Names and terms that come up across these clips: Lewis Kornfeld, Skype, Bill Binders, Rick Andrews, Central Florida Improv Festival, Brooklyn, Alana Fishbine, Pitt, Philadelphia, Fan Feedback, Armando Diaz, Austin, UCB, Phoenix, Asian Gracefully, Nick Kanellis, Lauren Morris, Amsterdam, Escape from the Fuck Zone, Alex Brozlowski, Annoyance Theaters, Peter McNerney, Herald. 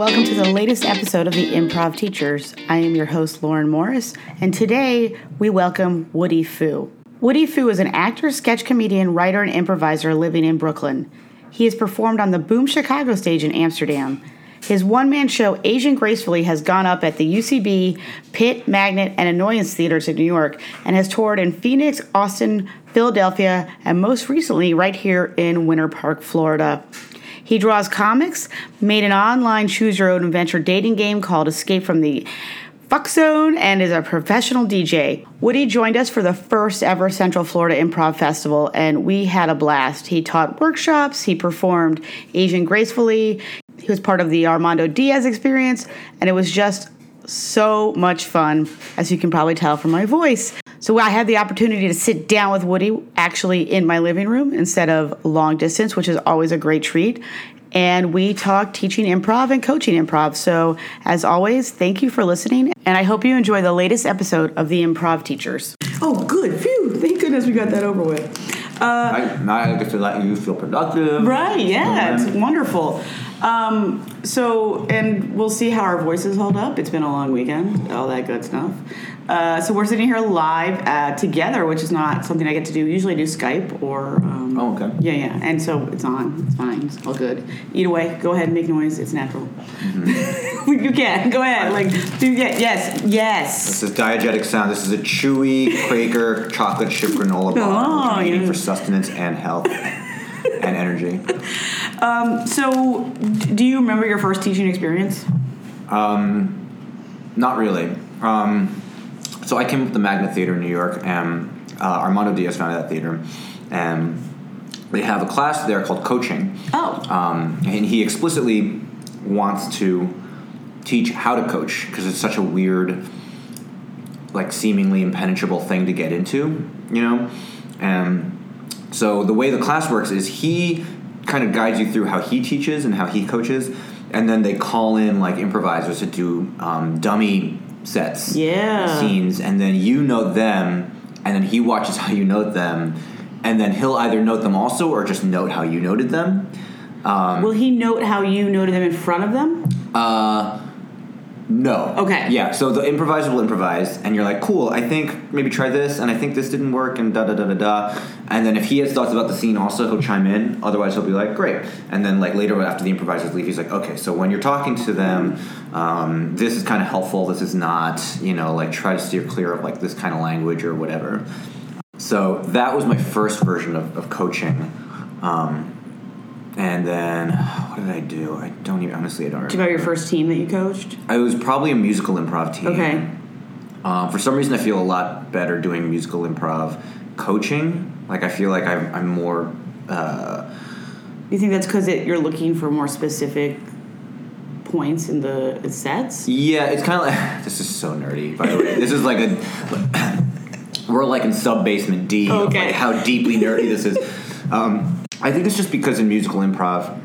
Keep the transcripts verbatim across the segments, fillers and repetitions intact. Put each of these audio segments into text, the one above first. welcome to the latest episode of The Improv Teachers. I am your host, Lauren Morris, and today we welcome Woody Fu. Woody Fu is an actor, sketch comedian, writer, and improviser living in Brooklyn. He has performed on the Boom Chicago stage in Amsterdam. His one-man show, Asian Gracefully, has gone up at the U C B, Pitt, Magnet, and Annoyance Theaters in New York, and has toured in Phoenix, Austin, Philadelphia, and most recently right here in Winter Park, Florida. He draws comics, made an online choose-your-own-adventure dating game called Escape from the Fuck Zone, and is a professional D J. Woody joined us for the first ever Central Florida Improv Festival, and we had a blast. He taught workshops, he performed Asian Gracefully, he was part of the Armando Diaz experience, and it was just so much fun, as you can probably tell from my voice. So I had the opportunity to sit down with Woody actually in my living room instead of long distance, which is always a great treat. And we talked teaching improv and coaching improv. So as always, thank you for listening. And I hope you enjoy the latest episode of The Improv Teachers. Oh, good. Phew. Thank goodness we got that over with. Uh, right. Now I get to let you feel productive. Right. Yeah. It's wonderful. Um, so, and we'll see how our voices hold up. It's been a long weekend, all that good stuff. Uh, so we're sitting here live uh, together, which is not something I get to do. Usually I do Skype or... Um, oh, okay. Yeah, yeah. And so it's on. It's fine. It's all good. Eat away. Go ahead and make noise. It's natural. Mm-hmm. You can. Go ahead. Like, do yeah, yes. Yes. This is diegetic sound. This is a chewy Quaker chocolate chip granola bar. Oh, yeah. For sustenance and health. And energy. Um, so, do you remember your first teaching experience? Um, not really. Um, so I came up with the Magnet Theater in New York, and uh, Armando Diaz founded that theater, and they have a class there called coaching. Oh. Um, and he explicitly wants to teach how to coach because it's such a weird, like, seemingly impenetrable thing to get into, you know, and. So the way the class works is he kind of guides you through how he teaches and how he coaches, and then they call in, like, improvisers to do um, dummy sets, yeah, scenes, and then you note them, and then he watches how you note them, and then he'll either note them also or just note how you noted them. Um, Will he note how you noted them in front of them? Uh, no. Okay. Yeah, so the improviser will improvise, and you're like, cool, I think maybe try this, and I think this didn't work, and da-da-da-da-da. And then if he has thoughts about the scene also, he'll chime in. Otherwise, he'll be like, great. And then, like, later after the improvisers leave, he's like, okay, so when you're talking to them, um, this is kind of helpful. This is not, you know, like, try to steer clear of, like, this kind of language or whatever. So that was my first version of, of coaching. Um, and then what did I do? I don't even, honestly, I don't remember. Do you have your first team that you coached? I was probably a musical improv team. Okay. Um, for some reason, I feel a lot better doing musical improv coaching. Like, I feel like I'm, I'm more... Uh, you think that's because you're looking for more specific points in the sets? Yeah, it's kind of like... This is so nerdy, by the way. This is like a... We're like in sub-basement D. Okay. Of like how deeply nerdy this is. Um, I think it's just because in musical improv,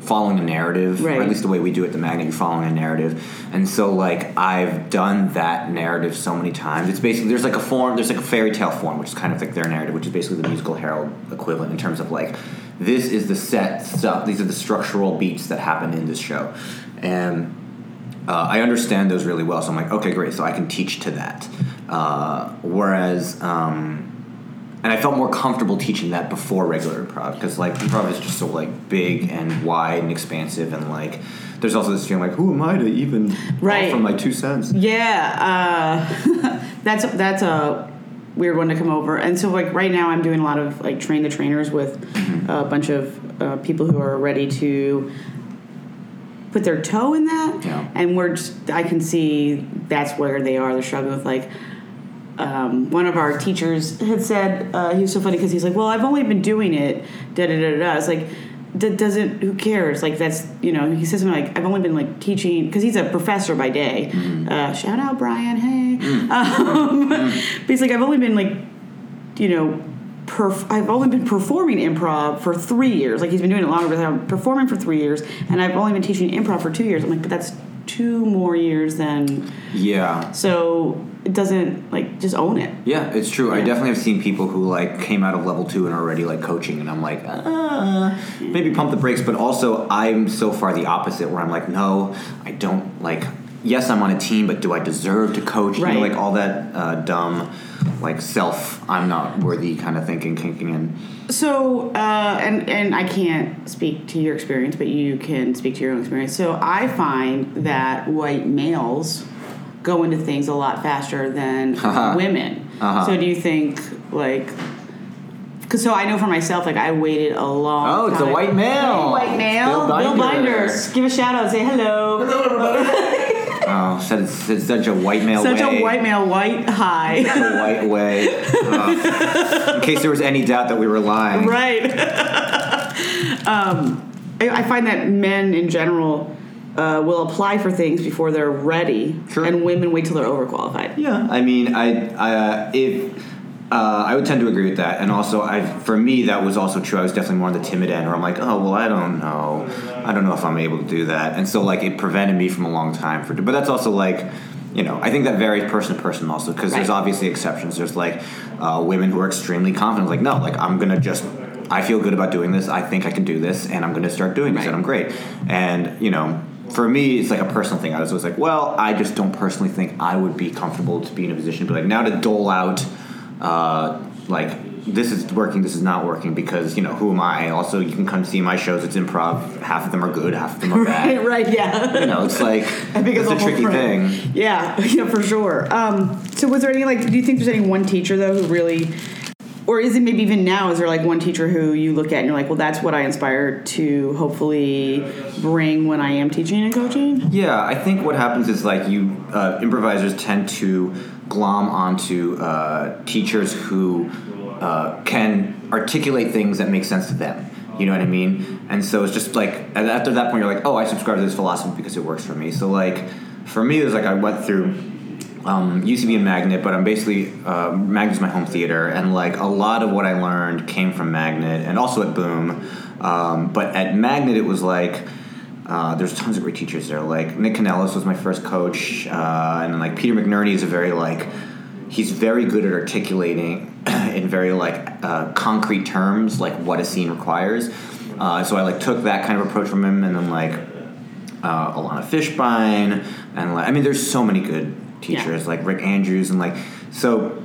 following a narrative, right, or at least the way we do it at the Magnet, you're following a narrative. And so, like, I've done that narrative so many times. It's basically, there's like a form, there's like a fairy tale form, which is kind of like their narrative, which is basically the musical herald equivalent in terms of, like, this is the set stuff, these are the structural beats that happen in this show. And uh, I understand those really well, so I'm like, okay, great, so I can teach to that. Uh, whereas, um, and I felt more comfortable teaching that before regular improv because, like, improv is just so, like, big and wide and expansive, and, like, there's also this feeling like, who am I to even right offer my two cents? Yeah, uh, that's that's a weird one to come over. And so, like, right now I'm doing a lot of, like, train the trainers with a bunch of uh, people who are ready to put their toe in that, yeah, and we're just, I can see that's where they are. They're struggling with, like. Um, one of our teachers had said, uh, he was so funny because he's like, well, I've only been doing it, da-da-da-da-da. It's like, that doesn't, who cares? Like, that's, you know, he says something like, I've only been, like, teaching, because he's a professor by day. Mm. Uh, shout out, Brian, hey. Mm. Um, mm. But he's like, I've only been, like, you know, perf- I've only been performing improv for three years. Like, he's been doing it longer, but I'm performing for three years, and I've only been teaching improv for two years. I'm like, but that's two more years than... Yeah. So... It doesn't, like, just own it. Yeah, it's true. Yeah. I definitely have seen people who, like, came out of level two and are already, like, coaching, and I'm like, uh, maybe pump the brakes. But also, I'm so far the opposite, where I'm like, no, I don't, like, yes, I'm on a team, but do I deserve to coach? Right. You know, like, all that uh, dumb, like, self, I'm not worthy kind of thinking, kinking in. So, uh, and, and I can't speak to your experience, but you can speak to your own experience. So I find that white males... go into things a lot faster than uh-huh. women. Uh-huh. So do you think, like... Cause so I know for myself, like, I waited a long time. Oh, it's time. a white male. Hey, white male. Bill, Bill Binders. Give a shout-out. Say hello. Hello, everybody. Oh, so it's, it's such a white male such way. Such a white male, white high. Such a white way. Uh, in case there was any doubt that we were lying. Right. um, I, I find that men in general... Uh, will apply for things before they're ready, sure. and women wait till they're overqualified. Yeah, I mean, I, I uh, if uh, I would tend to agree with that, and also, I for me that was also true. I was definitely more on the timid end, where I'm like, oh well, I don't know, I don't know if I'm able to do that, and so like it prevented me from a long time for. But that's also like. You know, I think that varies person to person also, because right. there's obviously exceptions. There's, like, uh, women who are extremely confident. Like, no, like, I'm going to just, I feel good about doing this. I think I can do this, and I'm going to start doing this, right. and I'm great. And, you know, for me, it's, like, a personal thing. I was always like, well, I just don't personally think I would be comfortable to be in a position to be like, now to dole out, uh, like, this is working, this is not working, because, you know, who am I? Also, you can come see my shows. It's improv. Half of them are good. Half of them are bad. Right, right, yeah. You know, it's like, I think it's a tricky friend. thing. Yeah, yeah, for sure. Um, so was there any, like, do you think there's any one teacher, though, who really, or is it maybe even now, is there, like, one teacher who you look at and you're like, well, that's what I inspire to hopefully bring when I am teaching and coaching? Yeah, I think what happens is, like, you, uh, improvisers tend to glom onto uh, teachers who... Uh, can articulate things that make sense to them. You know what I mean? And so it's just like, after that point, you're like, oh, I subscribe to this philosophy because it works for me. So like, for me, it was like I went through um, U C B and Magnet, but I'm basically, uh, Magnet's my home theater, and like a lot of what I learned came from Magnet and also at Boom. Um, but at Magnet, it was like, Uh, there's tons of great teachers there. Like Nick Kanellis was my first coach, uh, and then like Peter McNerney is a very like, he's very good at articulating in very, like, uh, concrete terms, like, what a scene requires. Uh, so I, like, took that kind of approach from him, and then, like, uh, Alana Fishbine, and, like, I mean, there's so many good teachers, yeah. like Rick Andrews, and, like, so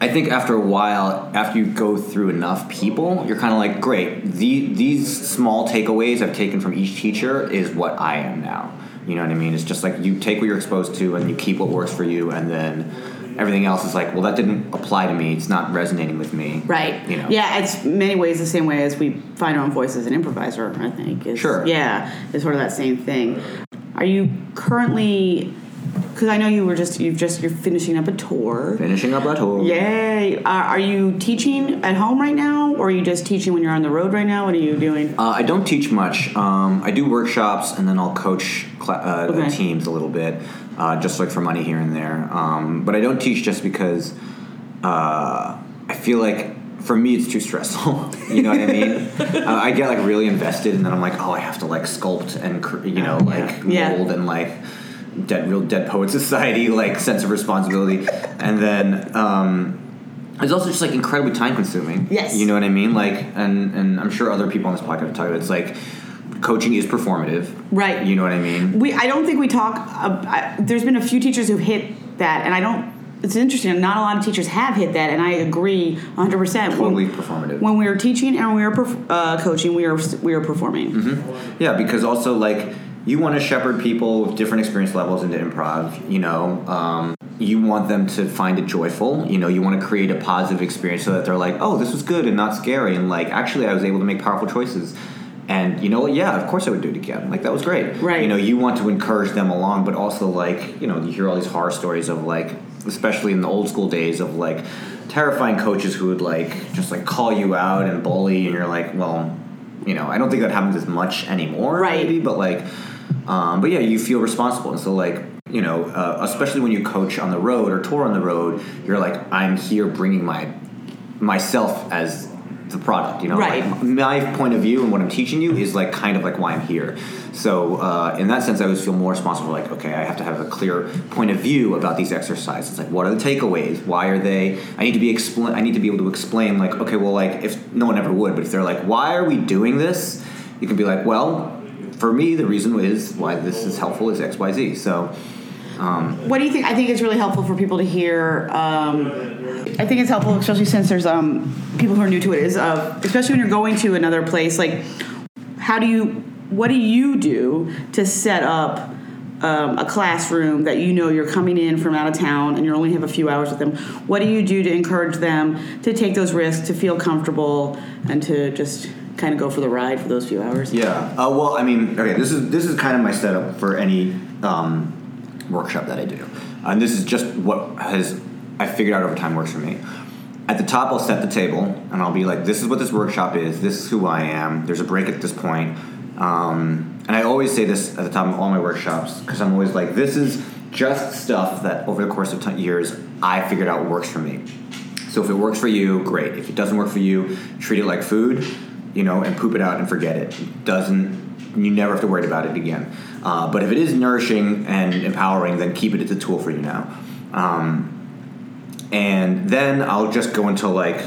I think after a while, after you go through enough people, you're kind of like, great, the, these small takeaways I've taken from each teacher is what I am now. You know what I mean? It's just, like, you take what you're exposed to, and you keep what works for you, and then... everything else is like, well, that didn't apply to me. It's not resonating with me. Right. You know. Yeah, it's many ways the same way as we find our own voice as an improviser, I think. It's, sure. Yeah, it's sort of that same thing. Are you currently... Because I know you were just, you've just, you're finishing up a tour. Finishing up a tour. Yay. Uh, are you teaching at home right now, or are you just teaching when you're on the road right now? What are you doing? Uh, I don't teach much. Um, I do workshops, and then I'll coach cl- uh, okay. teams a little bit, uh, just like for money here and there. Um, but I don't teach just because uh, I feel like, for me, it's too stressful. You know what I mean? uh, I get, like, really invested, and then I'm like, oh, I have to, like, sculpt and, you know, like, yeah. mold yeah. and, like... Dead, real Dead Poet Society, like, sense of responsibility. And then um, it's also just, like, incredibly time-consuming. Yes. You know what I mean? Like, and, and I'm sure other people on this podcast have talked about it. It's like, coaching is performative. Right. You know what I mean? We I don't think we talk... Uh, I, there's been a few teachers who've hit that, and I don't... It's interesting. Not a lot of teachers have hit that, and I agree one hundred percent. Totally when, performative. When we were teaching and we were perf- uh, coaching, we were, we were performing. Mm-hmm. Yeah, because also, like... You want to shepherd people with different experience levels into improv, you know. Um, you want them to find it joyful, you know. You want to create a positive experience so that they're like, oh, this was good and not scary. And, like, actually I was able to make powerful choices. And, you know what, yeah, of course I would do it again. Like, that was great. Right. You know, you want to encourage them along, but also, like, you know, you hear all these horror stories of, like, especially in the old school days of, like, terrifying coaches who would, like, just, like, call you out and bully. And you're like, well, you know, I don't think that happens as much anymore. Right. Maybe, but, like... Um, but yeah, you feel responsible, and so like you know, uh, especially when you coach on the road or tour on the road, you're like, I'm here bringing my myself as the product, you know? Right. Like, my point of view and what I'm teaching you is, like, kind of like why I'm here. So uh, in that sense, I always feel more responsible. Like, okay, I have to have a clear point of view about these exercises. Like, what are the takeaways? Why are they? I need to be expl- I need to be able to explain, like, okay, well, like, if no one ever would, but if they're like, why are we doing this? You can be like, well, for me, the reason is why this is helpful is X, Y, Z. So... Um, what do you think? I think it's really helpful for people to hear. Um, I think it's helpful, especially since there's um, people who are new to it, is uh, especially when you're going to another place, like, how do you, what do you do to set up um, a classroom that you know you're coming in from out of town and you only have a few hours with them? What do you do to encourage them to take those risks, to feel comfortable, and to just... kind of go for the ride for those few hours? Yeah. Uh, well, I mean, okay, this is this is kind of my setup for any um, workshop that I do. And this is just what has I figured out over time works for me. At the top, I'll set the table, and I'll be like, this is what this workshop is. This is who I am. There's a break at this point. Um, and I always say this at the top of all my workshops because I'm always like, this is just stuff that over the course of t- years I figured out works for me. So if it works for you, great. If it doesn't work for you, treat it like food. You know, and poop it out and forget it. It doesn't, you never have to worry about it again. Uh, but if it is nourishing and empowering, then keep it as a tool for you now. Um, and then I'll just go into, like,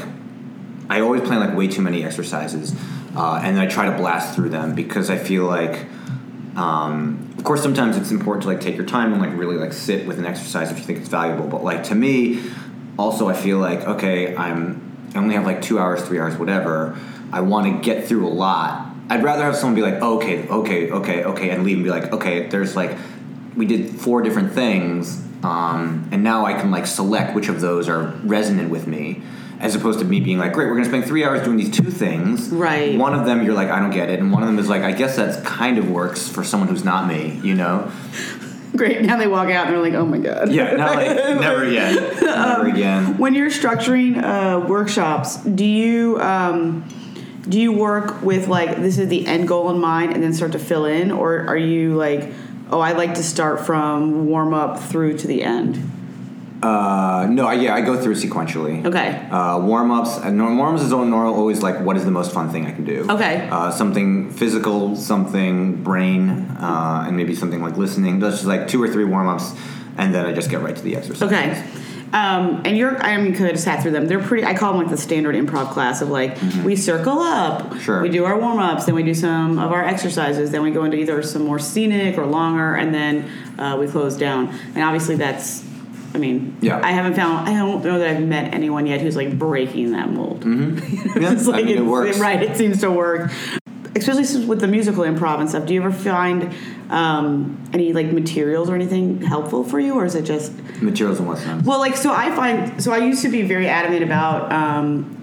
I always plan, like, way too many exercises. Uh, and then I try to blast through them because I feel like, um, of course, sometimes it's important to, like, take your time and, like, really, like, sit with an exercise if you think it's valuable. But, like, to me, also I feel like, okay, I'm, I only have, like, two hours, three hours, whatever. I want to get through a lot. I'd rather have someone be like, oh, okay, okay, okay, okay, and leave and be like, okay, there's like, we did four different things, um, and now I can like select which of those are resonant with me, as opposed to me being like, great, we're going to spend three hours doing these two things. Right. One of them you're like, I don't get it, and one of them is like, I guess that's kind of works for someone who's not me, you know? Great. Now they walk out and they're like, oh my God. Yeah, now like, never again. Never um, again. When you're structuring uh, workshops, do you... Um, Do you work with, like, this is the end goal in mind and then start to fill in? Or are you like, oh, I like to start from warm-up through to the end? Uh, no, I, yeah, I go through sequentially. Okay. Uh, warm-ups. And warm-ups is always, like, what is the most fun thing I can do? Okay. Uh, something physical, something brain, uh, and maybe something like listening. That's just, like, two or three warm-ups, and then I just get right to the exercise. Okay. Um, and you're, I mean, could have sat through them. They're pretty, I call them like the standard improv class of like, mm-hmm. we circle up, sure. we do our warm-ups, then we do some of our exercises, then we go into either some more scenic or longer, and then uh, we close down. And obviously that's, I mean, yeah. I haven't found, I don't know that I've met anyone yet who's like breaking that mold. Mm-hmm. Yeah. It's like I mean, it, it works. Right, it seems to work. Especially with the musical improv and stuff. Do you ever find um, any like materials or anything helpful for you, or is it just materials in what sense? Well, like so, I find so I used to be very adamant about um,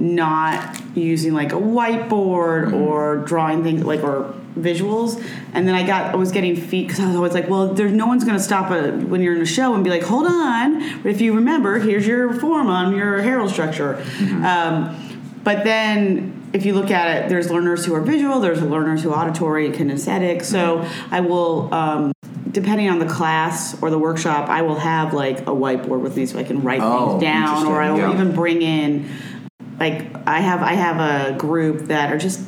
not using like a whiteboard mm-hmm. or drawing things like or visuals, and then I got I was getting feed because I was always like, well, there's no one's going to stop a, when you're in a show and be like, hold on, if you remember, here's your form on your Herald structure, mm-hmm. um, but then. If you look at it, there's learners who are visual, there's learners who are auditory, kinesthetic. So I will, um, depending on the class or the workshop, I will have like a whiteboard with me so I can write oh, things down, or I will yeah. even bring in, like I have I have a group that are just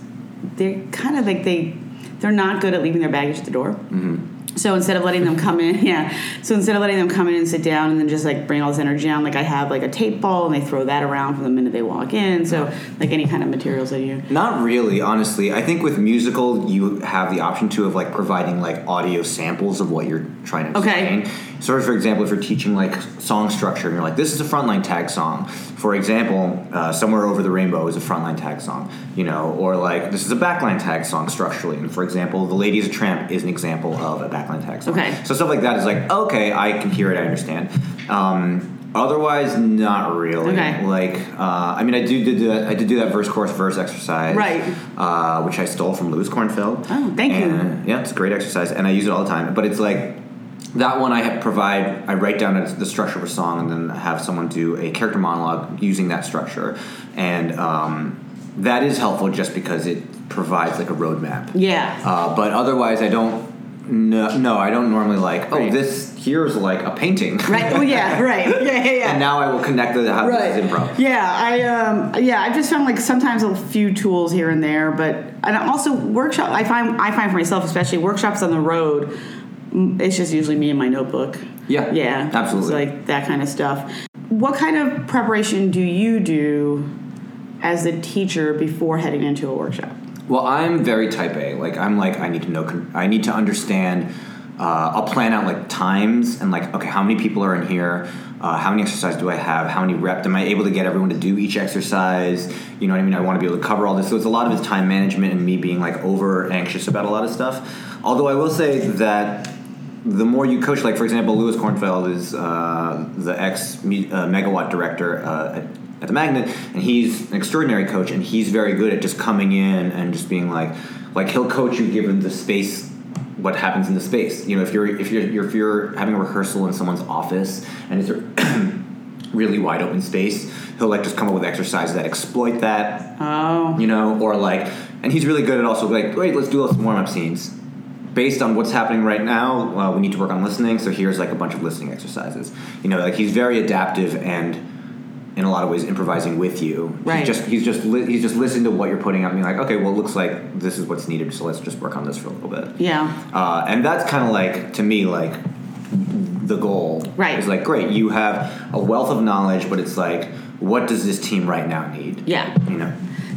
they're kind of like they they're not good at leaving their baggage at the door. Mm-hmm. So instead of letting them come in, yeah. So instead of letting them come in and sit down and then just, like, bring all this energy on, like, I have, like, a tape ball, and they throw that around from the minute they walk in. So, like, any kind of materials that you... Not really, honestly. I think with musical, you have the option, too, of, like, providing, like, audio samples of what you're trying to explain. Okay. So, for example, if you're teaching, like, song structure, and you're like, this is a frontline tag song. For example, uh, Somewhere Over the Rainbow is a frontline tag song, you know, or, like, this is a backline tag song structurally. And, for example, The Lady is a Tramp is an example of a backline Text. Okay. So stuff like that is like, okay, I can hear it, I understand. Um, otherwise, not really. Okay. Like, uh, I mean, I do did that. I did do that verse, chorus, verse exercise, right? Uh, which I stole from Lewis Kornfeld. Oh, thank and, you. Yeah, it's a great exercise, and I use it all the time. But it's like that one. I have provide. I write down the structure of a song, and then have someone do a character monologue using that structure, and um, that is helpful just because it provides like a roadmap. Yeah. Uh, but otherwise, I don't. No, no, I don't normally like, right. oh, this here's like a painting. Right, well, yeah, right. Yeah, yeah, yeah. And now I will connect to how right. this is improv. Yeah, I, um, yeah, I've just found like sometimes a few tools here and there, but, and also workshop, I find, I find for myself especially, workshops on the road, it's just usually me and my notebook. Yeah, yeah, absolutely. Like that kind of stuff. What kind of preparation do you do as a teacher before heading into a workshop? Well, I'm very type A. Like, I'm like, I need to know, I need to understand, uh, I'll plan out, like, times and, like, okay, how many people are in here? Uh, how many exercises do I have? How many reps? Am I able to get everyone to do each exercise? You know what I mean? I want to be able to cover all this. So it's a lot of it's time management and me being, like, over anxious about a lot of stuff. Although I will say that the more you coach, like, for example, Lewis Kornfeld is uh, the ex-Megawatt director uh, at at the Magnet, and he's an extraordinary coach, and he's very good at just coming in and just being like, like he'll coach you given the space, what happens in the space. You know, if you're if you're if you're having a rehearsal in someone's office and it's a really wide open space, he'll like just come up with exercises that exploit that. Oh. You know, or like, and he's really good at also like, wait, let's do some warm up scenes. Based on what's happening right now, uh, we need to work on listening. So here's like a bunch of listening exercises. You know, like he's very adaptive and, in a lot of ways, improvising with you. Right. He's just he's just li- he's just listening to what you're putting out and being like, okay, well, it looks like this is what's needed, so let's just work on this for a little bit. Yeah. Uh, and that's kind of like, to me, like the goal. Right. It's like, great, you have a wealth of knowledge, but it's like, what does this team right now need? Yeah. You know.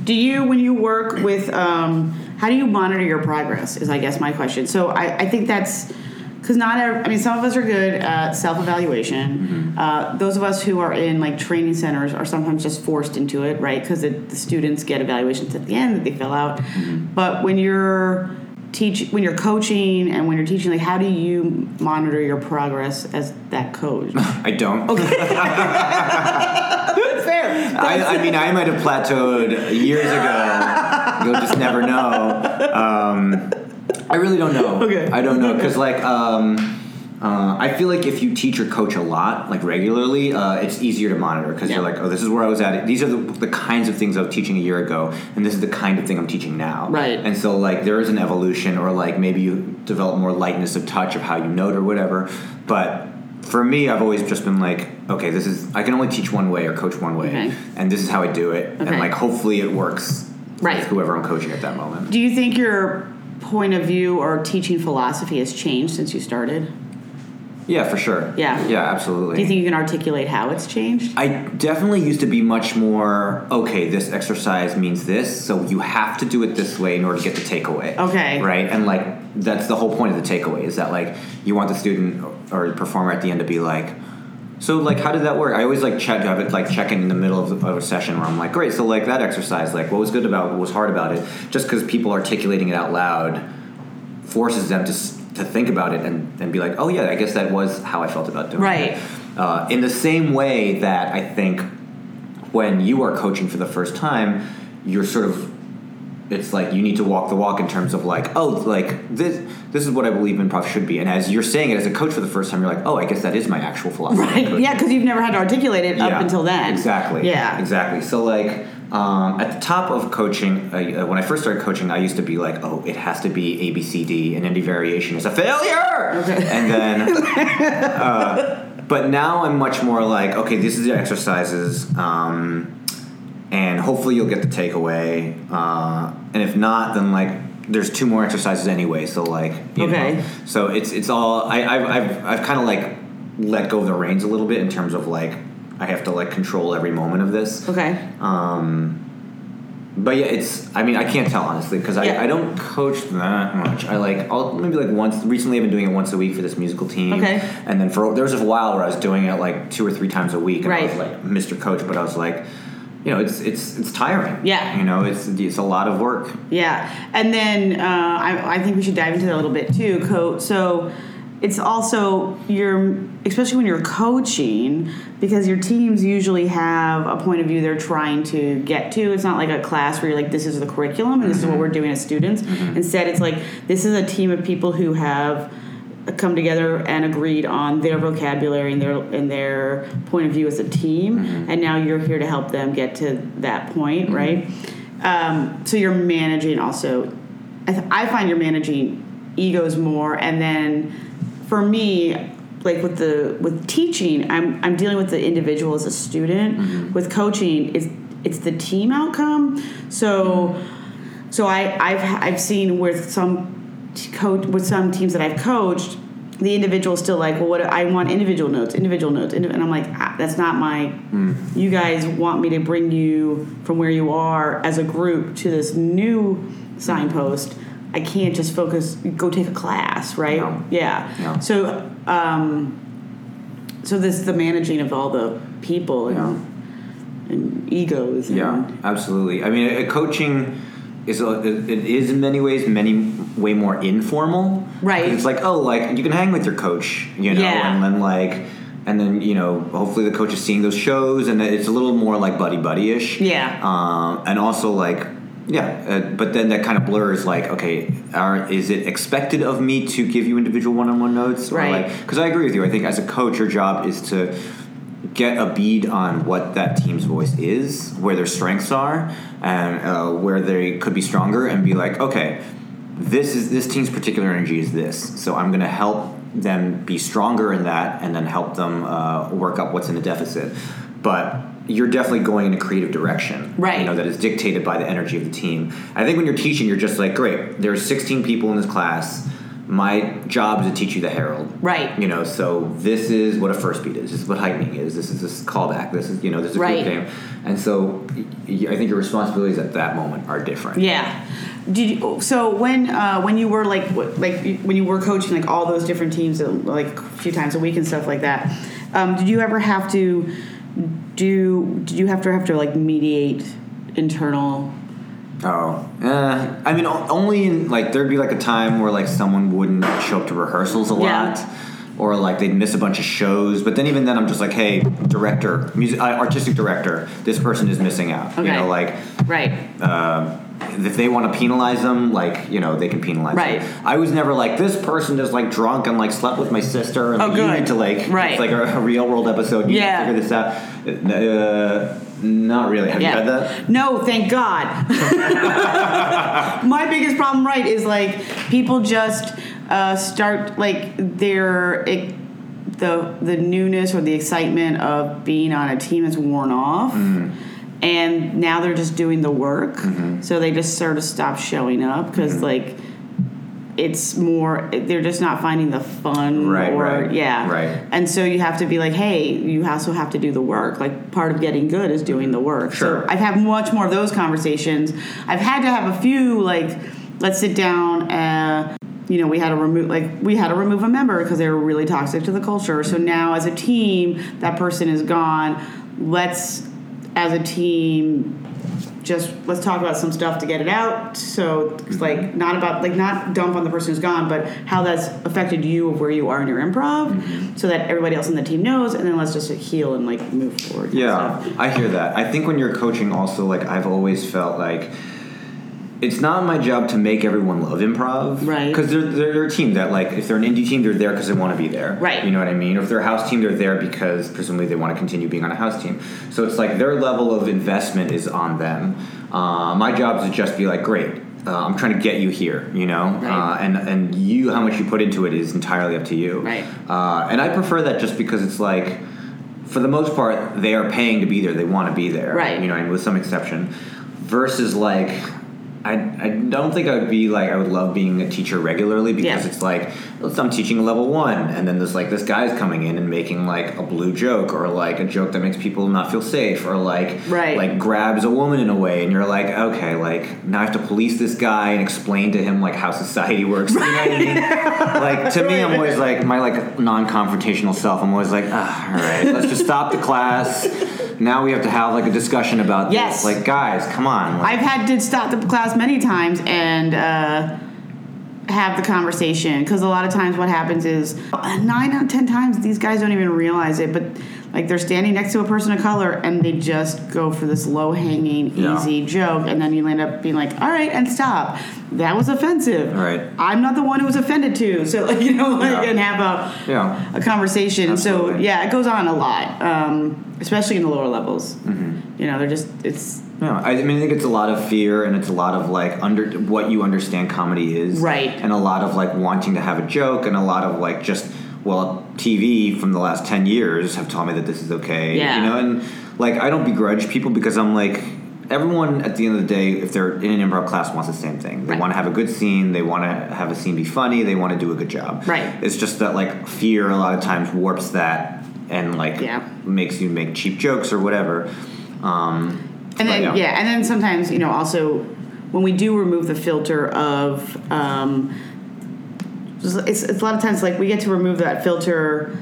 Do you, when you work with, um, how do you monitor your progress is, I guess, my question. So I, I think that's... Because not, every, I mean, some of us are good at self-evaluation. Mm-hmm. Uh, those of us who are in, like, training centers are sometimes just forced into it, right? Because the students get evaluations at the end that they fill out. Mm-hmm. But when you're teach, when you're coaching and when you're teaching, like, how do you monitor your progress as that coach? I don't. Okay. I, I mean, I might have plateaued years ago. You'll just never know. Um... I really don't know. Okay. I don't know because, like, um, uh, I feel like if you teach or coach a lot, like, regularly, uh, it's easier to monitor because yeah. you're like, oh, this is where I was at. These are the, the kinds of things I was teaching a year ago, and this is the kind of thing I'm teaching now. Right. And so, like, there is an evolution or, like, maybe you develop more lightness of touch of how you note or whatever. But for me, I've always just been like, okay, this is – I can only teach one way or coach one way, okay. and this is how I do it. Okay. And, like, hopefully it works right. with whoever I'm coaching at that moment. Do you think you're – point of view or teaching philosophy has changed since you started? Yeah, for sure. Yeah. Yeah, absolutely. Do you think you can articulate how it's changed? I definitely used to be much more, okay, this exercise means this, so you have to do it this way in order to get the takeaway. Okay. Right? And, like, that's the whole point of the takeaway is that, like, you want the student or performer at the end to be like, so, like, how did that work? I always, like, check, have it, like, check in the middle of, the, of a session where I'm like, great, so, like, that exercise, like, what was good about it, what was hard about it, just because people articulating it out loud forces them to to think about it and, and be like, oh, yeah, I guess that was how I felt about doing right. it. Uh, in the same way that I think when you are coaching for the first time, you're sort of, it's like you need to walk the walk in terms of like, oh, like this this is what I believe improv should be. And as you're saying it as a coach for the first time, you're like, oh, I guess that is my actual philosophy. Right, yeah, because you've never had to articulate it yeah, up until then. Exactly. Yeah. Exactly. So like um, at the top of coaching, uh, when I first started coaching, I used to be like, oh, it has to be A, B, C, D, and any variation is a failure! Okay. And then, uh, but now I'm much more like, okay, this is the exercises, um... and hopefully you'll get the takeaway. Uh, and if not, then, like, there's two more exercises anyway. So, like, you okay. know. So it's it's all I, – I've, I've, I've kind of, like, let go of the reins a little bit in terms of, like, I have to, like, control every moment of this. Okay. Um, but, yeah, it's – I mean, I can't tell, honestly, because I, yeah. I don't coach that much. I, like – I'll maybe, like, once – recently I've been doing it once a week for this musical team. Okay. And then for – there was a while where I was doing it, like, two or three times a week. And right. I was, like, Mister Coach, but I was, like – you know, it's it's it's tiring. Yeah. You know, it's it's a lot of work. Yeah. And then uh, I, I think we should dive into that a little bit, too, Co. So it's also, you're, especially when you're coaching, because your teams usually have a point of view they're trying to get to. It's not like a class where you're like, this is the curriculum and mm-hmm. this is what we're doing as students. Mm-hmm. Instead, it's like, this is a team of people who have come together and agreed on their vocabulary and their and their point of view as a team, mm-hmm. and now you're here to help them get to that point, mm-hmm. right? Um, so you're managing also. I, th- I find you're managing egos more. And then for me, like with the with teaching, I'm I'm dealing with the individual as a student. Mm-hmm. With coaching, it's it's the team outcome. So mm-hmm. so I I've I've seen with some coach with some teams that I've coached, the individual is still like, well, what I want individual notes, individual notes, and I'm like, ah, that's not my. Mm. You guys want me to bring you from where you are as a group to this new signpost. I can't just focus. Go take a class, right? No. Yeah. No. So, um, so this the managing of all the people and, yeah. and egos. And, yeah, absolutely. I mean, a, a coaching. Is a, it is in many ways many way more informal, right? It's like, oh, like you can hang with your coach, you know, yeah. and then like, and then you know, hopefully the coach is seeing those shows, and it's a little more like buddy buddy ish, yeah. Um, and also like, yeah, uh, but then that kind of blurs like, okay, are, is it expected of me to give you individual one on one notes, or right? Because like, I agree with you. I think as a coach, your job is to get a bead on what that team's voice is, where their strengths are, and uh, where they could be stronger, and be like, okay, this is this team's particular energy is this, so I'm going to help them be stronger in that, and then help them uh, work up what's in the deficit. But you're definitely going in a creative direction, right? You know, that is dictated by the energy of the team. I think when you're teaching, you're just like, great, there's sixteen people in this class. My job is to teach you the Herald. Right. You know, so this is what a first beat is. This is what heightening is. This is this callback. This is, you know, this is a right. group game. And so I think your responsibilities at that moment are different. Yeah. Did you, so when uh, when you were, like, what, like when you were coaching, like, all those different teams, like, a few times a week and stuff like that, um, did you ever have to do, did you have to have to, like, mediate internal... Oh, uh, I mean, only in, like, there'd be, like, a time where, like, someone wouldn't show up to rehearsals a lot, yeah. or, like, they'd miss a bunch of shows, but then even then I'm just like, hey, director, music, uh, artistic director, this person is missing out, okay. you know, like, right. uh, if they want to penalize them, like, you know, they can penalize right. them. I was never like, this person is, like, drunk and, like, slept with my sister, and oh, like, you need to, like, right. it's like a, a real-world episode, you yeah. need to figure this out. Uh... Not really. Have yeah. you read that? No, thank God. My biggest problem, right, is, like, people just uh, start, like, their it, the the newness or the excitement of being on a team is worn off, mm-hmm. and now they're just doing the work, mm-hmm. so they just sort of stop showing up because, mm-hmm. like, it's more they're just not finding the fun right, or right, yeah right and so you have to be like, hey, you also have to do the work, like part of getting good is doing the work. Sure. So I've had much more of those conversations. I've had to have a few, like, let's sit down, uh you know, we had to remove like we had to remove a member because they were really toxic to the culture, so now as a team that person is gone, let's as a team just let's talk about some stuff to get it out. So it's like not about like not dump on the person who's gone, but how that's affected you of where you are in your improv, mm-hmm. so that everybody else in the team knows, and then let's just heal and like move forward. Yeah, I hear that. I think when you're coaching also, like, I've always felt like it's not my job to make everyone love improv. Right. Because they're, they're, they're a team that, like, if they're an indie team, they're there because they want to be there. Right. You know what I mean? Or if they're a house team, they're there because presumably they want to continue being on a house team. So it's like their level of investment is on them. Uh, my job is to just be like, great, uh, I'm trying to get you here, you know? Right. Uh, and, and you, how much you put into it is entirely up to you. Right. Uh, and I prefer that just because it's like, for the most part, they are paying to be there. They want to be there. Right. You know, and with some exception. Versus, like... I, I don't think I would be like I would love being a teacher regularly because yeah. it's like I'm teaching level one and then there's like this guy's coming in and making like a blue joke or like a joke that makes people not feel safe or like right. like grabs a woman in a way and you're like, okay, like now I have to police this guy and explain to him like how society works, right. you know what I mean? Like to me I'm always like my like non-confrontational self, I'm always like, ah, all right, let's just stop the class. Now we have to have, like, a discussion about yes. this. Like, guys, come on. Like, I've had to stop the class many times and uh, have the conversation. Because a lot of times what happens is nine out of ten times these guys don't even realize it. But, like, they're standing next to a person of color and they just go for this low-hanging, yeah. easy joke. And then you end up being like, all right, and stop. That was offensive. Right. I'm not the one who was offended to. So, like, you know, like, yeah. and have a, yeah. a conversation. Absolutely. So, yeah, it goes on a lot. Um Especially in the lower levels. Mm-hmm. You know, they're just, it's No, I mean, I think it's a lot of fear, and it's a lot of, like, under what you understand comedy is. Right. And a lot of, like, wanting to have a joke, and a lot of, like, just, well, T V from the last ten years have taught me that this is okay. Yeah. You know, and, like, I don't begrudge people, because I'm, like, everyone at the end of the day, if they're in an improv class, wants the same thing. They right. want to have a good scene. They want to have a scene be funny. They want to do a good job. Right. It's just that, like, fear a lot of times warps that and, like, yeah. makes you make cheap jokes or whatever. Um... And then, yeah. yeah, and then sometimes, you know, also when we do remove the filter of, um, it's, it's a lot of times, like, we get to remove that filter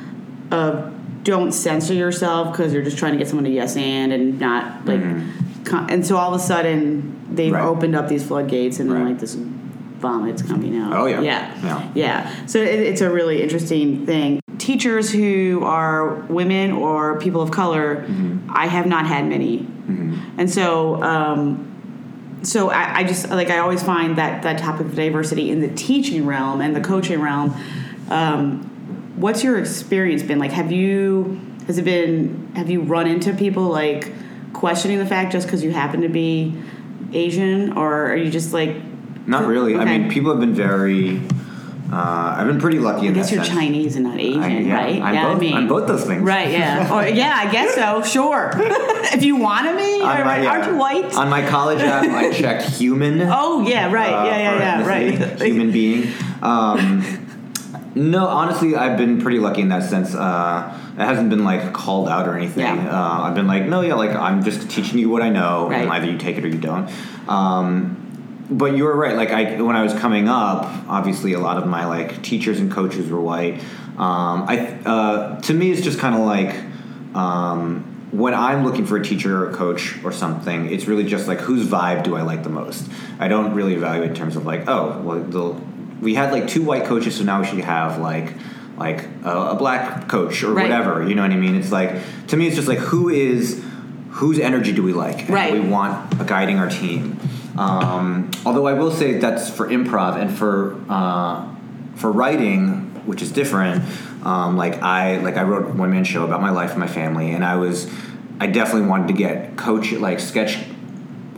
of don't censor yourself because you're just trying to get someone to yes and and not, like, mm-hmm. con- and so all of a sudden they've right. opened up these floodgates and, right. like, this vomit's coming out. Oh, yeah. Yeah. Yeah. yeah. So it, it's a really interesting thing. Teachers who are women or people of color, mm-hmm. I have not had many. Mm-hmm. And so, um, so I, I just, like, I always find that, that topic of diversity in the teaching realm and the coaching realm, um, what's your experience been? Like, have you, has it been, have you run into people, like, questioning the fact just because you happen to be Asian, or are you just, like... Not really. Okay. I mean, people have been very... Uh, I've been pretty lucky in that sense. I guess you're Chinese and not Asian, I, yeah, right? I'm, yeah, both, I mean, I'm both those things. Right, yeah. Or, yeah, I guess so, sure. If you want to be, my, right, yeah. aren't you white? On my college app, I checked human. Oh, yeah, right, uh, yeah, yeah, yeah, right. Human being. Um, no, honestly, I've been pretty lucky in that sense. Uh, it hasn't been, like, called out or anything. Yeah. Uh, I've been like, no, yeah, like, I'm just teaching you what I know, right. and either you take it or you don't. Um But you were right. Like, I, when I was coming up, obviously a lot of my, like, teachers and coaches were white. Um, I, uh, to me, it's just kind of like um, when I'm looking for a teacher or a coach or something, it's really just like whose vibe do I like the most? I don't really evaluate in terms of like, oh, well, the, we had like two white coaches, so now we should have like like a, a black coach or right. whatever. You know what I mean? It's like, to me, it's just like who is whose energy do we like? And right. we want guiding our team. Um, although I will say that's for improv and for uh, for writing, which is different. Um, like I like I wrote a one man show about my life and my family, and I was I definitely wanted to get coach like sketch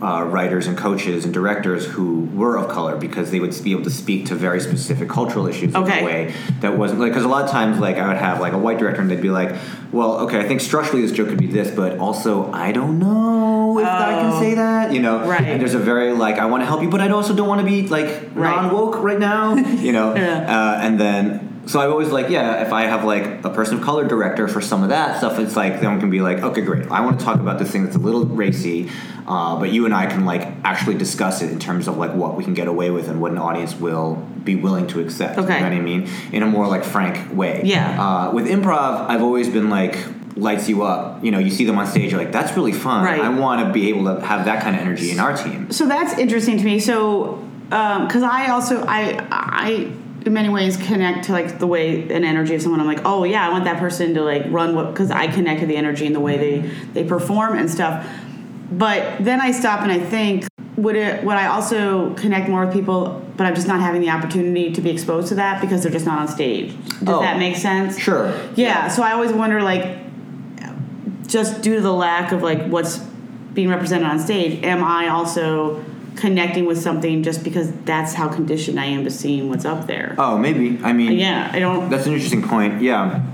uh, writers and coaches and directors who were of color because they would be able to speak to very specific cultural issues okay. in a way that wasn't like because a lot of times like I would have like a white director and they'd be like, well, okay, I think structurally this joke could be this, but also I don't know. If oh, I can say that, you know, right. and there's a very like I want to help you, but I also don't want to be like right. non woke right now, you know. yeah. uh, and then so I always like yeah, if I have like a person of color director for some of that stuff, it's like then we can be like okay, great, I want to talk about this thing that's a little racy, uh, but you and I can like actually discuss it in terms of like what we can get away with and what an audience will be willing to accept. Okay. You know what I mean? In a more like frank way. Yeah. Uh, with improv, I've always been like. Lights you up, you know, you see them on stage, you're like, that's really fun. Right. I want to be able to have that kind of energy in our team. So that's interesting to me. So, um, because I also, I, I, in many ways connect to, like, the way and energy of someone. I'm like, oh, yeah, I want that person to, like, run what, because I connect to the energy and the way they, they perform and stuff. But then I stop and I think, would it, would I also connect more with people, but I'm just not having the opportunity to be exposed to that because they're just not on stage? Does oh, that make sense? Sure. Yeah, yeah. So I always wonder, like, just due to the lack of, like, what's being represented on stage, am I also connecting with something just because that's how conditioned I am to seeing what's up there? Oh, maybe. I mean... Yeah, I don't... That's an interesting point. Yeah,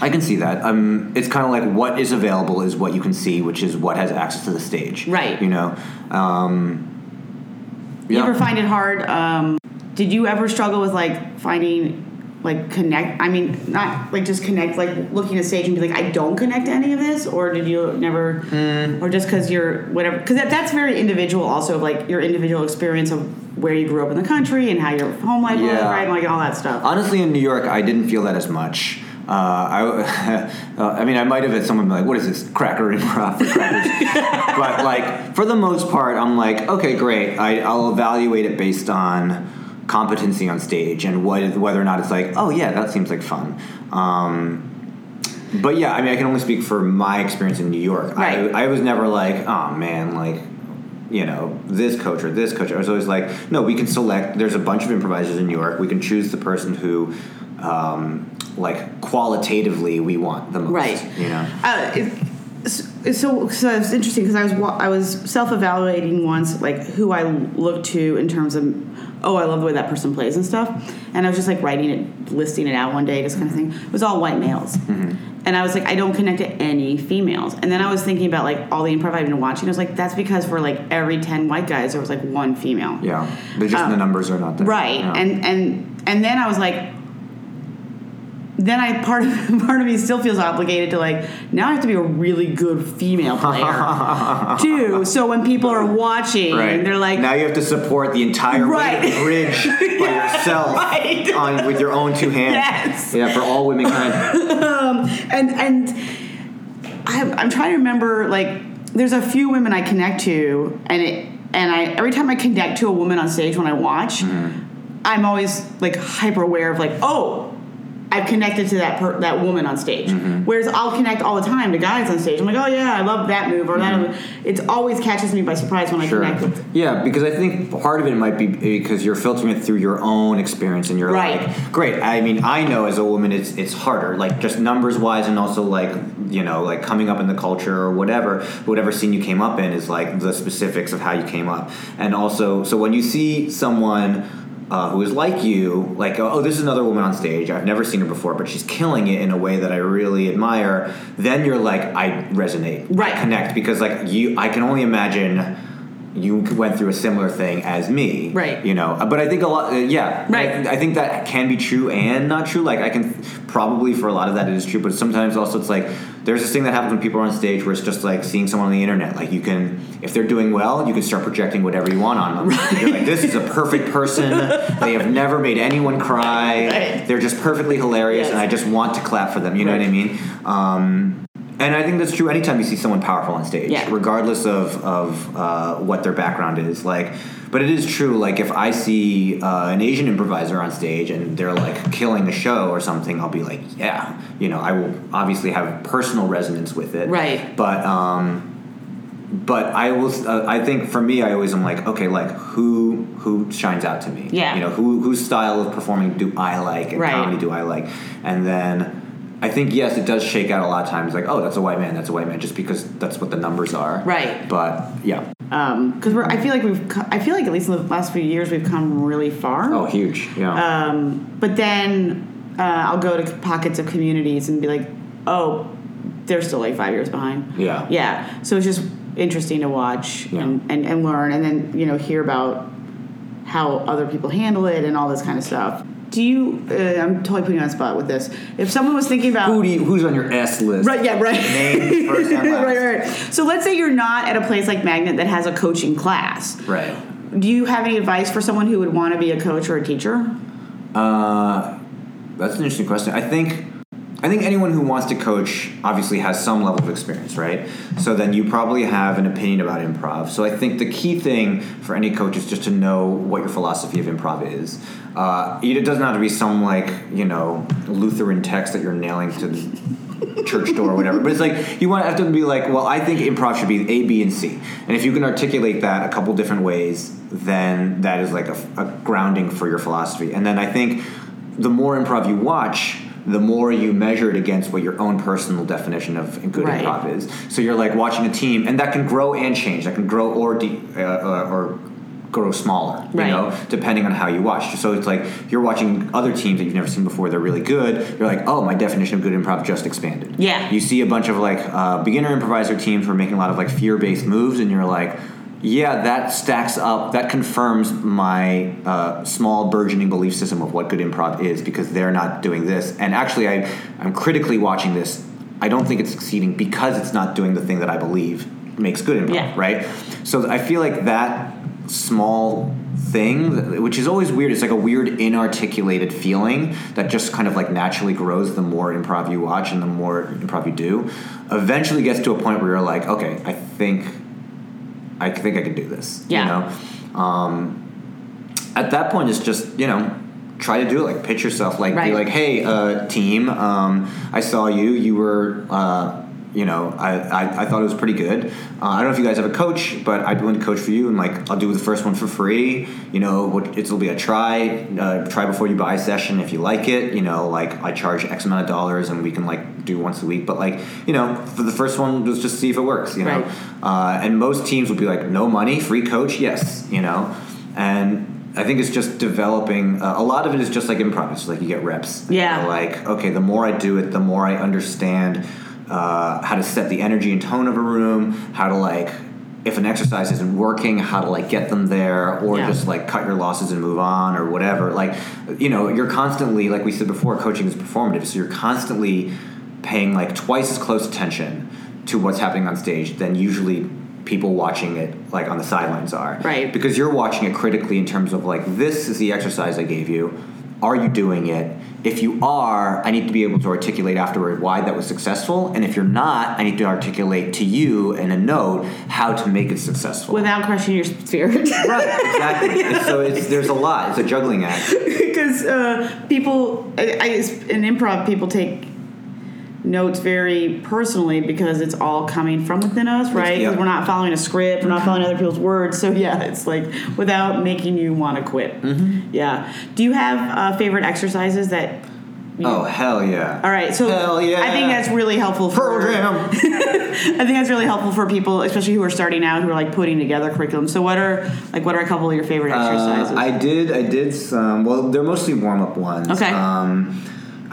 I can see that. Um, it's kind of like what is available is what you can see, which is what has access to the stage. Right. You know? Um, yeah. You ever find it hard? Um, did you ever struggle with, like, finding... like connect I mean not like just connect like looking at stage and be like I don't connect to any of this, or did you never mm. or just because you're whatever because that, that's very individual also of like your individual experience of where you grew up in the country and how your home life yeah. was right and like all that stuff. Honestly, in New York I didn't feel that as much. Uh, I, uh, I mean, I might have had someone be like, what is this, cracker improv for crackers? But like for the most part I'm like okay great I, I'll evaluate it based on competency on stage and what, whether or not it's like, oh yeah, that seems like fun. Um, but yeah, I mean, I can only speak for my experience in New York. Right. I, I was never like, oh man, like, you know, this coach or this coach. I was always like, no, we can select. There's a bunch of improvisers in New York. We can choose the person who, um, like, qualitatively we want the most. Right. You know. Uh, it's, So, so it's interesting because I was I was self-evaluating once, like, who I look to in terms of, oh, I love the way that person plays and stuff. And I was just, like, writing it, listing it out one day, just kind of thing. It was all white males. Mm-hmm. And I was like, I don't connect to any females. And then I was thinking about, like, all the improv I've been watching. I was like, that's because for, like, every ten white guys, there was, like, one female. Yeah. They just, um, the numbers are not there. Right. Yeah. And, and, and then I was like... Then I part of part of me still feels obligated to, like, now I have to be a really good female player too. So when people are watching, right, they're like, now you have to support the entire right. weight of the bridge by yeah, yourself right. on with your own two hands. Yes. Yeah, for all womankind. um, and and I'm, I'm trying to remember, like, there's a few women I connect to, and it and I every time I connect to a woman on stage when I watch, mm-hmm. I'm always, like, hyper aware of, like, oh, I've connected to that per- that woman on stage. Mm-hmm. Whereas I'll connect all the time to guys on stage. I'm like, oh, yeah, I love that move or mm-hmm. that move. It always catches me by surprise when I sure. connect with them. Yeah, because I think part of it might be because you're filtering it through your own experience and you're right. like, great. I mean, I know as a woman it's it's harder, like, just numbers-wise, and also, like, you know, like, coming up in the culture or whatever, whatever scene you came up in is, like, the specifics of how you came up. And also, so when you see someone... Uh, who is like you, like, oh, this is another woman on stage. I've never seen her before, but she's killing it in a way that I really admire. Then you're like, I resonate. Right. I connect because, like, you, I can only imagine you went through a similar thing as me. Right. You know, but I think a lot, uh, yeah. Right. I, I think that can be true and not true. Like, I can probably for a lot of that it is true, but sometimes also it's like, there's this thing that happens when people are on stage where it's just like seeing someone on the internet. Like, you can, if they're doing well, you can start projecting whatever you want on them. Right. You're like, this is a perfect person. They have never made anyone cry. Right. They're just perfectly hilarious, yes. and I just want to clap for them. You right. know what I mean? Um, and I think that's true anytime you see someone powerful on stage, yeah. regardless of, of uh, what their background is. Like, but it is true, like, if I see uh, an Asian improviser on stage and they're, like, killing a show or something, I'll be like, yeah. You know, I will obviously have personal resonance with it. Right. But um, but I will. Uh, I think for me, I always am like, okay, like, who who shines out to me? Yeah. You know, who whose style of performing do I like and right. comedy do I like? And then... I think, yes, it does shake out a lot of times. Like, oh, that's a white man, that's a white man, just because that's what the numbers are. Right. But, yeah. Because um, we're, I feel like we've, co- I feel like at least in the last few years, we've come really far. Oh, huge, yeah. Um, but then uh, I'll go to pockets of communities and be like, oh, they're still, like, five years behind. Yeah. Yeah. So it's just interesting to watch yeah. and, and, and learn and then, you know, hear about how other people handle it and all this kind of stuff. Do you, uh, I'm totally putting you on the spot with this. If someone was thinking about... Who do you, who's on your S list? Right, yeah, right. Name, first and last. Right, right. So let's say you're not at a place like Magnet that has a coaching class. Right. Do you have any advice for someone who would want to be a coach or a teacher? Uh, that's an interesting question. I think... I think anyone who wants to coach obviously has some level of experience, right? So then you probably have an opinion about improv. So I think the key thing for any coach is just to know what your philosophy of improv is. Uh, it doesn't have to be some, like, you know, Lutheran text that you're nailing to the church door or whatever. But it's like you want to have to be like, well, I think improv should be A, B, and C. And if you can articulate that a couple different ways, then that is like a, a grounding for your philosophy. And then I think the more improv you watch, the more you measure it against what your own personal definition of good right. improv is. So you're, like, watching a team, and that can grow and change. That can grow or de- uh, or grow smaller, right. you know, depending on how you watch. So it's like you're watching other teams that you've never seen before. They're really good. You're like, oh, my definition of good improv just expanded. Yeah. You see a bunch of, like, uh, beginner improviser teams who are making a lot of, like, fear-based moves, and you're like, yeah, that stacks up. That confirms my uh, small burgeoning belief system of what good improv is because they're not doing this. And actually, I, I'm critically watching this. I don't think it's succeeding because it's not doing the thing that I believe makes good improv, yeah. right? So I feel like that small thing, which is always weird. It's like a weird inarticulated feeling that just kind of, like, naturally grows the more improv you watch and the more improv you do. Eventually gets to a point where you're like, okay, I think... I think I can do this, yeah. you know? Um, at that point, it's just, you know, try to do it. Like, pitch yourself. Like, right. be like, hey, uh, team, um, I saw you. You were uh, you know, I, I, I thought it was pretty good. Uh, I don't know if you guys have a coach, but I'd be willing to coach for you, and like I'll do the first one for free. You know, it'll be a try, uh, try before you buy session if you like it. You know, like I charge X amount of dollars, and we can like do once a week. But like, you know, for the first one, just just see if it works. You know, right. uh, and most teams would be like, no money, free coach, yes. You know, and. I think it's just developing. Uh, a lot of it is just like improv. It's like you get reps. Yeah. Like, okay, the more I do it, the more I understand uh, how to set the energy and tone of a room, how to like, if an exercise isn't working, how to like get them there, or yeah. just like cut your losses and move on or whatever. Like, you know, you're constantly, like we said before, coaching is performative. So you're constantly paying like twice as close attention to what's happening on stage than usually people watching it like on the sidelines are. Right. Because you're watching it critically in terms of like, this is the exercise I gave you. Are you doing it? If you are, I need to be able to articulate afterward why that was successful. And if you're not, I need to articulate to you in a note how to make it successful. Without crushing your spirit. Right, exactly. Yeah. So it's, there's a lot. It's a juggling act. Because uh, people, I, I, in improv, people take notes very personally because it's all coming from within us, right? Because yeah. we're not following a script, we're not following other people's words. So yeah, it's like without making you want to quit. Mm-hmm. Yeah. Do you have uh, favorite exercises that? You oh know? Hell yeah! All right, so hell yeah. I think that's really helpful for. Program. I think that's really helpful for people, especially who are starting out, who are like putting together curriculum. So what are like what are a couple of your favorite exercises? Uh, I did I did some. Well, they're mostly warm up ones. Okay. Um,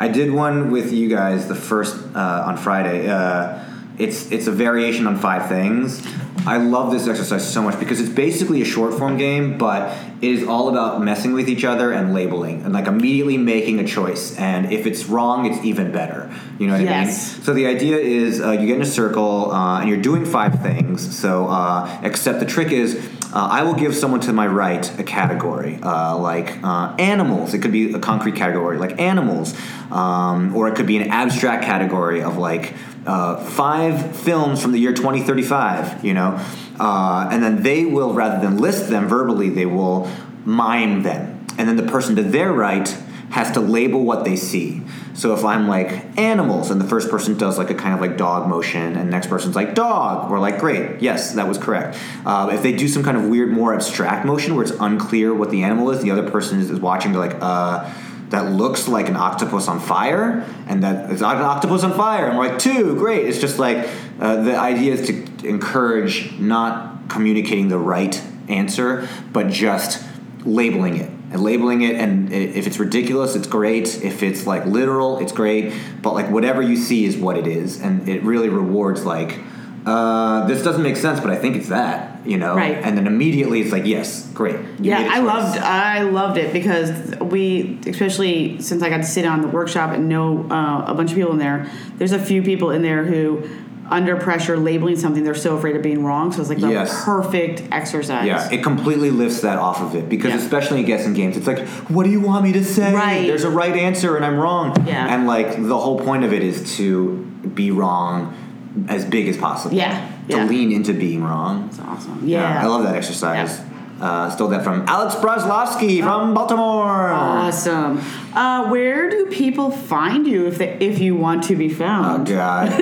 I did one with you guys the first uh, on Friday. Uh, it's it's a variation on five things. I love this exercise so much because it's basically a short form game, but it is all about messing with each other and labeling and like immediately making a choice. And if it's wrong, it's even better. You know what yes. I mean? So the idea is uh, you get in a circle uh, and you're doing five things. So uh, except the trick is. Uh, I will give someone to my right a category, uh, like uh, animals. It could be a concrete category, like animals, um, or it could be an abstract category of like uh, five films from the year twenty thirty-five, you know, uh, and then they will, rather than list them verbally, they will mime them, and then the person to their right has to label what they see. So if I'm like animals and the first person does like a kind of like dog motion and the next person's like dog, we're like, great, yes, that was correct. Uh, if they do some kind of weird, more abstract motion where it's unclear what the animal is, the other person is, is watching, they're like, uh, that looks like an octopus on fire, and that is not an octopus on fire. And we're like, two, great. It's just like uh, the idea is to encourage not communicating the right answer, but just labeling it. And labeling it, and if it's ridiculous, it's great. If it's like literal, it's great. But like whatever you see is what it is, and it really rewards like uh, this doesn't make sense, but I think it's that, you know. Right. And then immediately it's like yes, great. You yeah, I loved, I loved it because we, especially since I got to sit on the workshop and know uh, a bunch of people in there. There's a few people in there who. Under pressure, labeling something, they're so afraid of being wrong. So it's like the yes. perfect exercise. Yeah, it completely lifts that off of it. Because yeah. especially in guessing games, it's like, what do you want me to say? Right. There's a right answer and I'm wrong. Yeah. And like the whole point of it is to be wrong as big as possible. Yeah. To yeah. lean into being wrong. That's awesome. Yeah. yeah I love that exercise. Yeah. Uh, stole that from Alex Brozlowski oh. from Baltimore. Awesome. Uh, where do people find you if they, if you want to be found? Oh, God.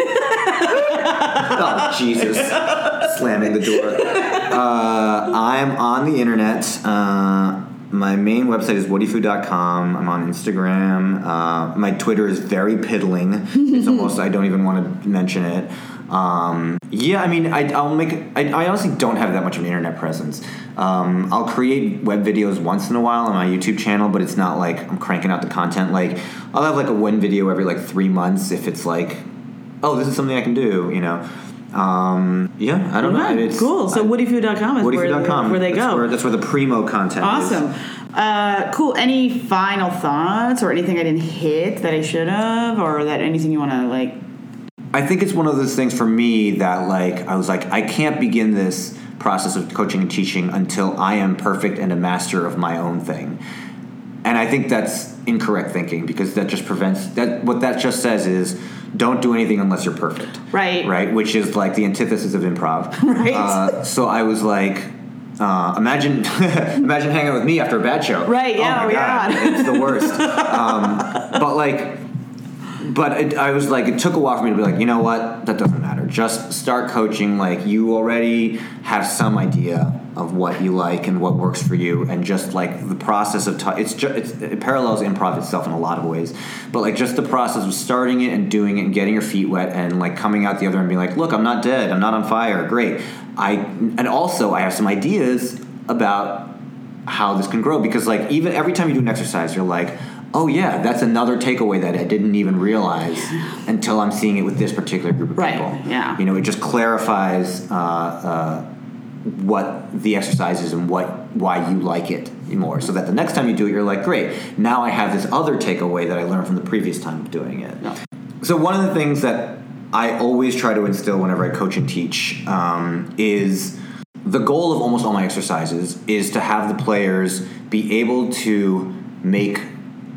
Oh, Jesus. Slamming the door. Uh, I'm on the internet. Uh, my main website is woodfu dot com. I'm on Instagram. Uh, my Twitter is very piddling. It's almost, I don't even want to mention it. Um, yeah, I mean, I, I'll make, I, I honestly don't have that much of an internet presence. Um, I'll create web videos once in a while on my YouTube channel, but it's not like I'm cranking out the content. Like I'll have like a one video every like three months if it's like, oh, this is something I can do, you know. Um, yeah, I don't yeah, know. It's, cool. So woodfu dot com is woodfu dot com. Where, where they that's go. Where, that's where the primo content awesome. Is. Awesome. Uh, cool. Any final thoughts or anything I didn't hit that I should have or that anything you want to like? I think it's one of those things for me that, like, I was like, I can't begin this process of coaching and teaching until I am perfect and a master of my own thing. And I think that's incorrect thinking because that just prevents – that. What that just says is don't do anything unless you're perfect. Right. Right, which is, like, the antithesis of improv. Right. Uh, so I was like – Uh, imagine imagine hanging out with me after a bad show. Right, yeah, oh my God. It's the worst. um, but, like – But it, I was like, it took a while for me to be like, you know what? That doesn't matter. Just start coaching. Like, you already have some idea of what you like and what works for you, and just like the process of t- it's just it's, it parallels improv itself in a lot of ways, but like just the process of starting it and doing it and getting your feet wet and like coming out the other and being like, look, I'm not dead, I'm not on fire, great. I and also I have some ideas about how this can grow, because like even every time you do an exercise, you're like, oh yeah, that's another takeaway that I didn't even realize until I'm seeing it with this particular group of right. people. Yeah, you know, it just clarifies. Uh, uh, what the exercise is and what why you like it more, so that the next time you do it, you're like, great, now I have this other takeaway that I learned from the previous time of doing it. Yeah. So one of the things that I always try to instill whenever I coach and teach um, is the goal of almost all my exercises is to have the players be able to make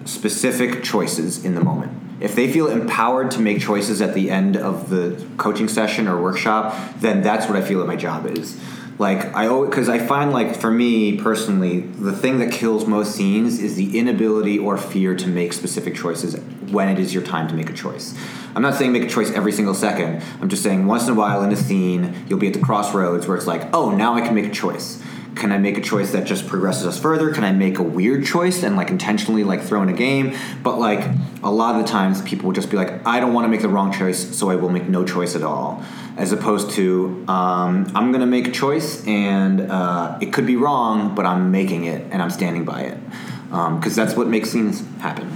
specific choices in the moment. If they feel empowered to make choices at the end of the coaching session or workshop, then that's what I feel that my job is. Like, I always, because I find, like, for me personally, the thing that kills most scenes is the inability or fear to make specific choices when it is your time to make a choice. I'm not saying make a choice every single second. I'm just saying once in a while in a scene, you'll be at the crossroads where it's like, oh, now I can make a choice. Can I make a choice that just progresses us further? Can I make a weird choice and, like, intentionally, like, throw in a game? But, like, a lot of the times people will just be like, I don't want to make the wrong choice, so I will make no choice at all. As opposed to, um, I'm going to make a choice, and uh, it could be wrong, but I'm making it, and I'm standing by it. Because um, that's what makes scenes happen.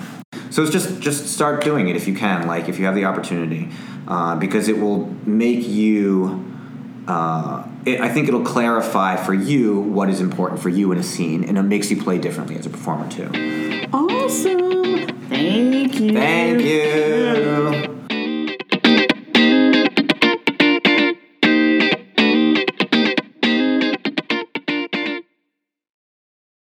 So it's just, just start doing it if you can, like, if you have the opportunity. Uh, because it will make you... Uh, It, I think it'll clarify for you what is important for you in a scene, and it makes you play differently as a performer, too. Awesome. Thank you. Thank you.